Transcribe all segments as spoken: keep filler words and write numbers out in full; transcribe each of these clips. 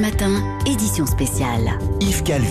Matin, édition spéciale. Yves Calvi.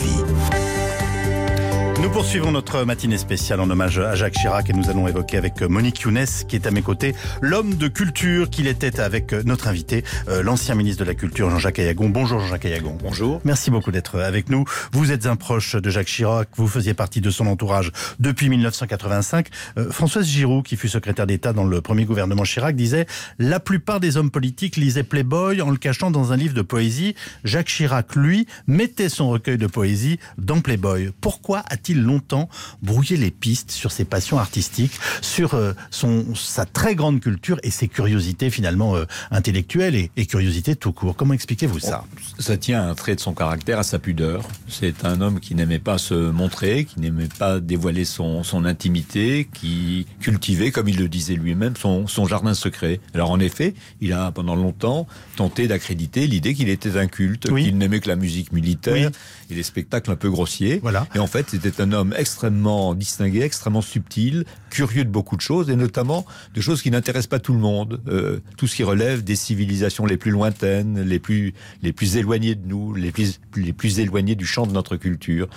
Nous poursuivons notre matinée spéciale en hommage à Jacques Chirac et nous allons évoquer avec Monique Younes qui est à mes côtés l'homme de culture qu'il était avec notre invité, l'ancien ministre de la Culture Jean-Jacques Aillagon. Bonjour Jean-Jacques Aillagon. Bonjour. Merci beaucoup d'être avec nous. Vous êtes un proche de Jacques Chirac, vous faisiez partie de son entourage depuis mille neuf cent quatre-vingt-cinq. Françoise Giroud, qui fut secrétaire d'État dans le premier gouvernement Chirac, disait « La plupart des hommes politiques lisaient Playboy en le cachant dans un livre de poésie. Jacques Chirac, lui, mettait son recueil de poésie dans Playboy. » Pourquoi a-t-il longtemps brouiller les pistes sur ses passions artistiques, sur son, sa très grande culture et ses curiosités finalement euh, intellectuelles et, et curiosités tout court? Comment expliquez-vous ça? Ça tient à un trait de son caractère, à sa pudeur. C'est un homme qui n'aimait pas se montrer, qui n'aimait pas dévoiler son, son intimité, qui cultivait, comme il le disait lui-même, son, son jardin secret. Alors en effet, il a pendant longtemps tenté d'accréditer l'idée qu'il était un culte, oui. qu'il n'aimait que la musique militaire oui. et les spectacles un peu grossiers. Voilà. Et en fait, c'était un homme extrêmement distingué, extrêmement subtil, curieux de beaucoup de choses, et notamment de choses qui n'intéressent pas tout le monde. Euh, tout ce qui relève des civilisations les plus lointaines, les plus, les plus éloignées de nous, les plus, les plus éloignées du champ de notre culture.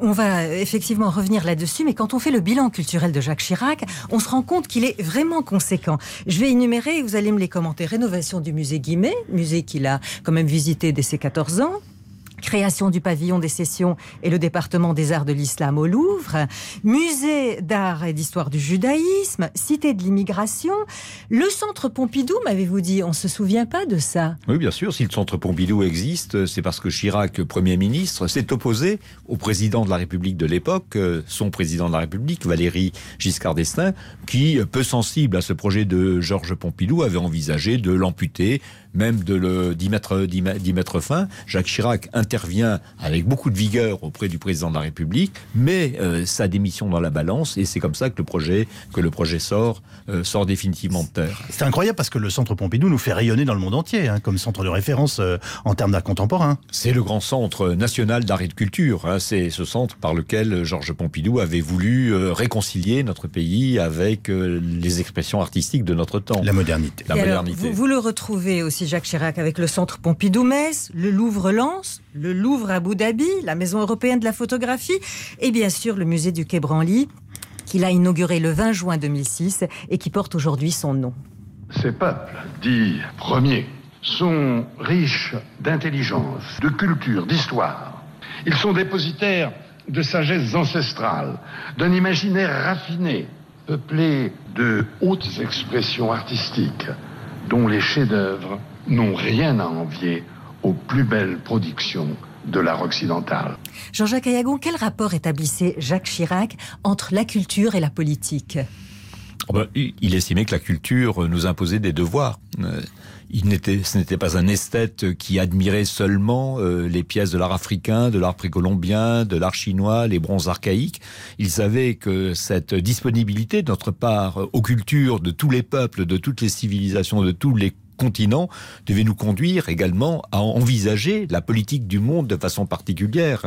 On va effectivement revenir là-dessus, mais quand on fait le bilan culturel de Jacques Chirac, on se rend compte qu'il est vraiment conséquent. Je vais énumérer, vous allez me les commenter. Rénovation du musée Guimet, musée qu'il a quand même visité dès ses quatorze ans. Création du pavillon des sessions et le département des arts de l'islam au Louvre, musée d'art et d'histoire du judaïsme, cité de l'immigration, le centre Pompidou, m'avez-vous dit, on ne se souvient pas de ça? Oui, bien sûr, si le centre Pompidou existe, c'est parce que Chirac, Premier ministre, s'est opposé au président de la République de l'époque, son président de la République, Valéry Giscard d'Estaing, qui, peu sensible à ce projet de Georges Pompidou, avait envisagé de l'amputer, même de le, d'y mettre, d'y, d'y mettre fin. Jacques Chirac intervient avec beaucoup de vigueur auprès du président de la République, mais euh, sa démission dans la balance, et c'est comme ça que le projet, que le projet sort, euh, sort définitivement de terre. C'est incroyable parce que le centre Pompidou nous fait rayonner dans le monde entier, hein, comme centre de référence euh, en termes d'art contemporain. C'est le grand centre national d'art et de culture, hein, c'est ce centre par lequel Georges Pompidou avait voulu euh, réconcilier notre pays avec euh, les expressions artistiques de notre temps. La modernité. La modernité. Alors, vous, vous le retrouvez aussi Jacques Chirac avec le centre Pompidou-Metz, le Louvre-Lens, le Louvre Abu Dhabi, la Maison européenne de la photographie et bien sûr le musée du Quai Branly qu'il a inauguré le vingt juin deux mille six et qui porte aujourd'hui son nom. Ces peuples, dits premiers, sont riches d'intelligence, de culture, d'histoire. Ils sont dépositaires de sagesse ancestrale, d'un imaginaire raffiné, peuplé de hautes expressions artistiques, dont les chefs-d'œuvre n'ont rien à envier aux plus belles productions de l'art occidental. Jean-Jacques Aillagon, quel rapport établissait Jacques Chirac entre la culture et la politique ? Il estimait que la culture nous imposait des devoirs. Il n'était, ce n'était pas un esthète qui admirait seulement euh, les pièces de l'art africain, de l'art précolombien, de l'art chinois, les bronzes archaïques. Il savait que cette disponibilité de notre part aux cultures de tous les peuples, de toutes les civilisations, de tous les continent devait nous conduire également à envisager la politique du monde de façon particulière.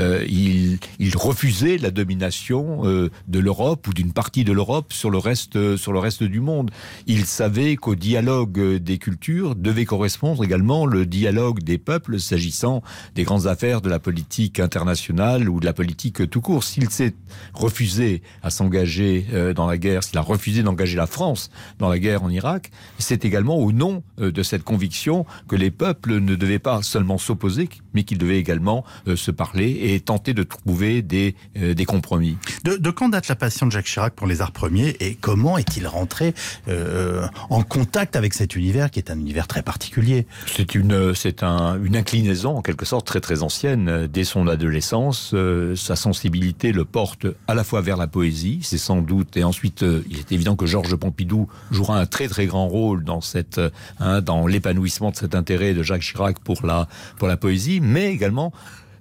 Euh, il, il refusait la domination euh, de l'Europe ou d'une partie de l'Europe sur le reste, sur le reste du monde. Il savait qu'au dialogue des cultures devait correspondre également le dialogue des peuples s'agissant des grandes affaires de la politique internationale ou de la politique tout court. S'il s'est refusé à s'engager euh, dans la guerre, s'il a refusé d'engager la France dans la guerre en Irak, c'est également au nom de cette conviction que les peuples ne devaient pas seulement s'opposer, mais qu'ils devaient également euh, se parler et tenter de trouver des, euh, des compromis. De, de quand date la passion de Jacques Chirac pour les arts premiers et comment est-il rentré euh, en contact avec cet univers qui est un univers très particulier? C'est une, c'est un, une inclinaison en quelque sorte très très ancienne. Dès son adolescence, euh, sa sensibilité le porte à la fois vers la poésie, c'est sans doute, et ensuite euh, il est évident que Georges Pompidou jouera un très très grand rôle dans cette Hein, dans l'épanouissement de cet intérêt de Jacques Chirac pour la, pour la poésie, mais également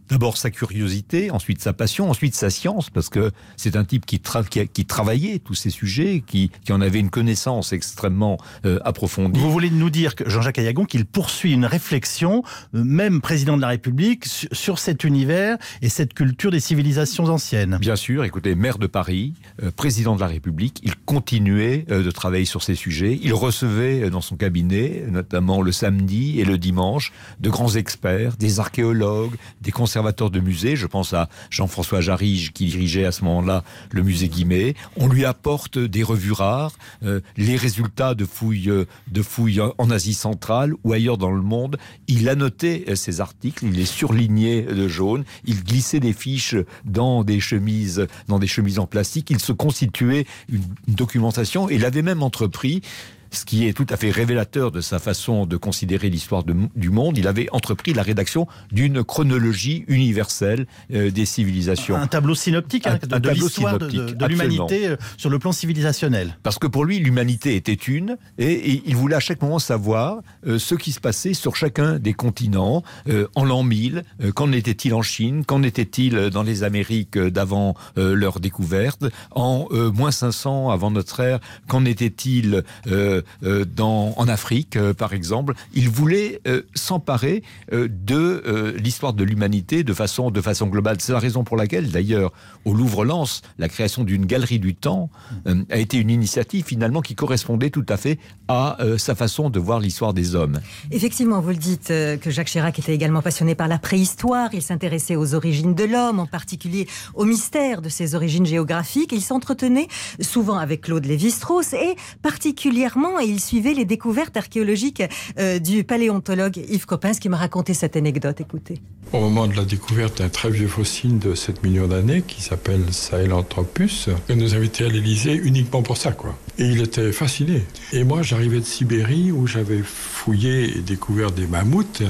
d'abord sa curiosité, ensuite sa passion, ensuite sa science, parce que c'est un type qui, tra- qui, a, qui travaillait tous ces sujets, qui, qui en avait une connaissance extrêmement euh, approfondie. Vous voulez nous dire, que Jean-Jacques Aillagon, qu'il poursuit une réflexion, euh, même président de la République, su- sur cet univers et cette culture des civilisations anciennes. Bien sûr, écoutez, maire de Paris, euh, président de la République, il continuait euh, de travailler sur ces sujets, il recevait euh, dans son cabinet, notamment le samedi et le dimanche, de grands experts, des archéologues, des conservateurs de musées. Je pense à Jean-François Jarrige qui dirigeait à ce moment-là le musée Guimet. On lui apporte des revues rares, euh, les résultats de fouilles, de fouilles en Asie centrale ou ailleurs dans le monde. Il annotait ses articles, il les surlignait de jaune, il glissait des fiches dans des chemises, dans des chemises en plastique. Il se constituait une documentation et l'avait même entrepris, ce qui est tout à fait révélateur de sa façon de considérer l'histoire de, du monde. Il avait entrepris la rédaction d'une chronologie universelle euh, des civilisations. Un tableau synoptique hein, un, de, un de tableau l'histoire synoptique, de, de, de l'humanité euh, sur le plan civilisationnel. Parce que pour lui, l'humanité était une, et, et il voulait à chaque moment savoir euh, ce qui se passait sur chacun des continents, euh, en l'an mille, euh, qu'en était-il en Chine, qu'en était-il dans les Amériques euh, d'avant euh, leur découverte, en euh, moins cinq cents avant notre ère, qu'en était-il euh, Euh, dans, en Afrique, euh, par exemple. Il voulait euh, s'emparer euh, de euh, l'histoire de l'humanité de façon, de façon globale. C'est la raison pour laquelle, d'ailleurs, au Louvre-Lens, la création d'une galerie du temps euh, a été une initiative, finalement, qui correspondait tout à fait à euh, sa façon de voir l'histoire des hommes. Effectivement, vous le dites, euh, que Jacques Chirac était également passionné par la préhistoire. Il s'intéressait aux origines de l'homme, en particulier au mystère de ses origines géographiques. Il s'entretenait souvent avec Claude Lévi-Strauss et particulièrement et il suivait les découvertes archéologiques euh, du paléontologue Yves Coppens qui m'a raconté cette anecdote. Écoutez. Au moment de la découverte d'un très vieux fossile de sept millions d'années qui s'appelle Sahelanthropus, il nous avait été à l'Élysée uniquement pour ça, quoi. Et il était fasciné. Et moi, j'arrivais de Sibérie où j'avais fouillé et découvert des mammouths.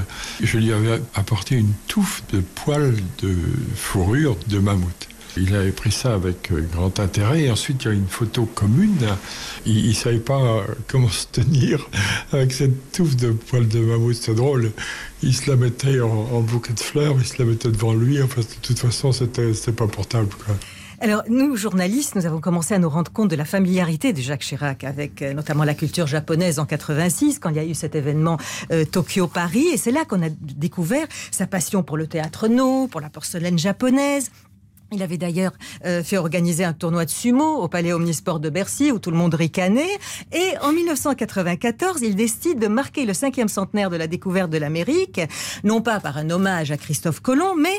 Je lui avais apporté une touffe de poils de fourrure de mammouth. Il avait pris ça avec grand intérêt. Et ensuite, il y a une photo commune. Il ne savait pas comment se tenir avec cette touffe de poils de mammouth. C'était drôle. Il se la mettait en, en bouquet de fleurs. Il se la mettait devant lui. Enfin, de toute façon, c'était, c'était pas portable, quoi. Alors, nous, journalistes, nous avons commencé à nous rendre compte de la familiarité de Jacques Chirac avec euh, notamment la culture japonaise en quatre-vingt-six, quand il y a eu cet événement euh, Tokyo-Paris. Et c'est là qu'on a découvert sa passion pour le théâtre No, pour la porcelaine japonaise. Il avait d'ailleurs euh, fait organiser un tournoi de sumo au Palais Omnisports de Bercy où tout le monde ricanait. Et en dix-neuf cent quatre-vingt-quatorze, il décide de marquer le cinquième centenaire de la découverte de l'Amérique, non pas par un hommage à Christophe Colomb, mais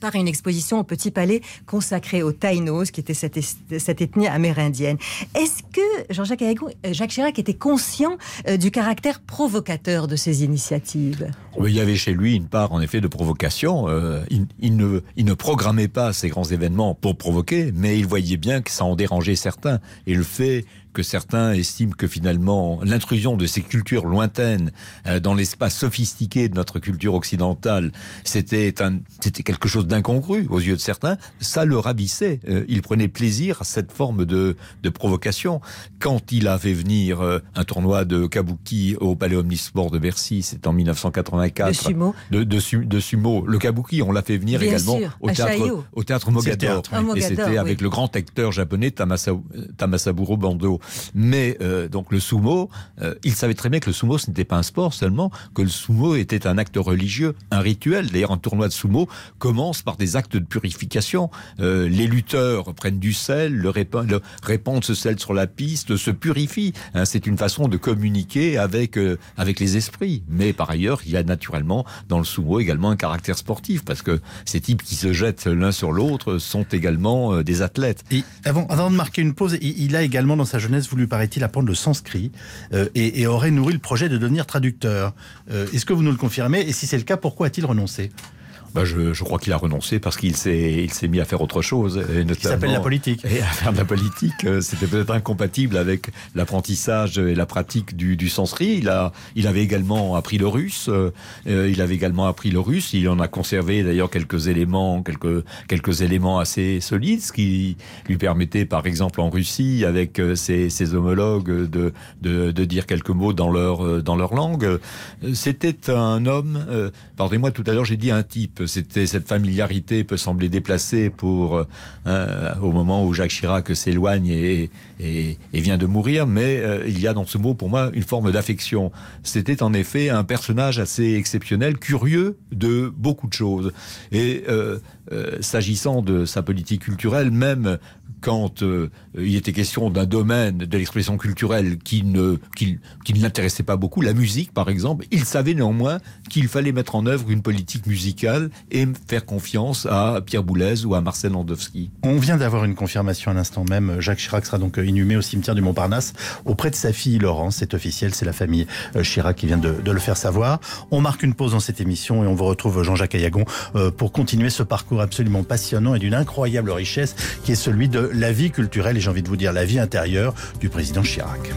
par une exposition au Petit Palais consacrée aux Taïnos, qui était cette, est- cette ethnie amérindienne. Est-ce que Jean-Jacques Aillagon, Jacques Chirac était conscient euh, du caractère provocateur de ces initiatives ? Il y avait chez lui une part, en effet, de provocation. Euh, il, il, ne, il ne programmait pas ces grands événements pour provoquer, mais il voyait bien que ça en dérangeait certains. Et le fait que certains estiment que finalement l'intrusion de ces cultures lointaines euh, dans l'espace sophistiqué de notre culture occidentale, c'était, un, c'était quelque chose d'incongru aux yeux de certains, ça le ravissait. Euh, il prenait plaisir à cette forme de, de provocation. Quand il a fait venir euh, un tournoi de kabuki au Palais Omnisports de Bercy, c'est en dix-neuf cent quatre-vingt-quatre. De sumo. De, de, su, de sumo. Le kabuki, on l'a fait venir bien également sûr, au, théâtre, au théâtre Mogador. Théâtre, oui. Mogador. Et c'était oui. avec le grand acteur japonais Tamasa, Tamasaburo Bando. Mais euh, donc le sumo, euh, il savait très bien que le sumo ce n'était pas un sport seulement, que le sumo était un acte religieux, un rituel. D'ailleurs, un tournoi de sumo commence par des actes de purification. Euh, les lutteurs prennent du sel, le répand, le répandent ce sel sur la piste, se purifient. Hein, c'est une façon de communiquer avec euh, avec les esprits. Mais par ailleurs, il y a naturellement dans le sumo également un caractère sportif parce que ces types qui se jettent l'un sur l'autre sont également euh, des athlètes. Et avant, avant de marquer une pause, il, il a également dans sa jeunesse voulu, paraît-il, apprendre le sanskrit euh, et, et aurait nourri le projet de devenir traducteur. Euh, est-ce que vous nous le confirmez ? Et si c'est le cas, pourquoi a-t-il renoncé ? Ben je, je crois qu'il a renoncé parce qu'il s'est, il s'est mis à faire autre chose. Qui s'appelle la politique. Et à faire de la politique, c'était peut-être incompatible avec l'apprentissage et la pratique du, du sanskrit. Il a, il avait également appris le russe. Euh, il avait également appris le russe. Il en a conservé d'ailleurs quelques éléments, quelques quelques éléments assez solides, ce qui lui permettait, par exemple, en Russie, avec ses, ses homologues, de, de de dire quelques mots dans leur dans leur langue. C'était un homme. Euh, pardonnez-moi, tout à l'heure j'ai dit un type. principe, c'était cette familiarité peut sembler déplacée pour euh, au moment où Jacques Chirac s'éloigne et, et, et vient de mourir, mais euh, il y a dans ce mot pour moi une forme d'affection. C'était en effet un personnage assez exceptionnel, curieux de beaucoup de choses. Et euh, euh, s'agissant de sa politique culturelle, même quand euh, il était question d'un domaine de l'expression culturelle qui ne, qui, qui ne l'intéressait pas beaucoup, la musique par exemple, il savait néanmoins qu'il fallait mettre en œuvre une politique musicale et faire confiance à Pierre Boulez ou à Marcel Landowski. On vient d'avoir une confirmation à l'instant même. Jacques Chirac sera donc inhumé au cimetière du Montparnasse auprès de sa fille Laurence. C'est officiel, c'est la famille Chirac qui vient de, de le faire savoir. On marque une pause dans cette émission et on vous retrouve, Jean-Jacques Aillagon, pour continuer ce parcours absolument passionnant et d'une incroyable richesse qui est celui de la vie culturelle et j'ai envie de vous dire la vie intérieure du président Chirac.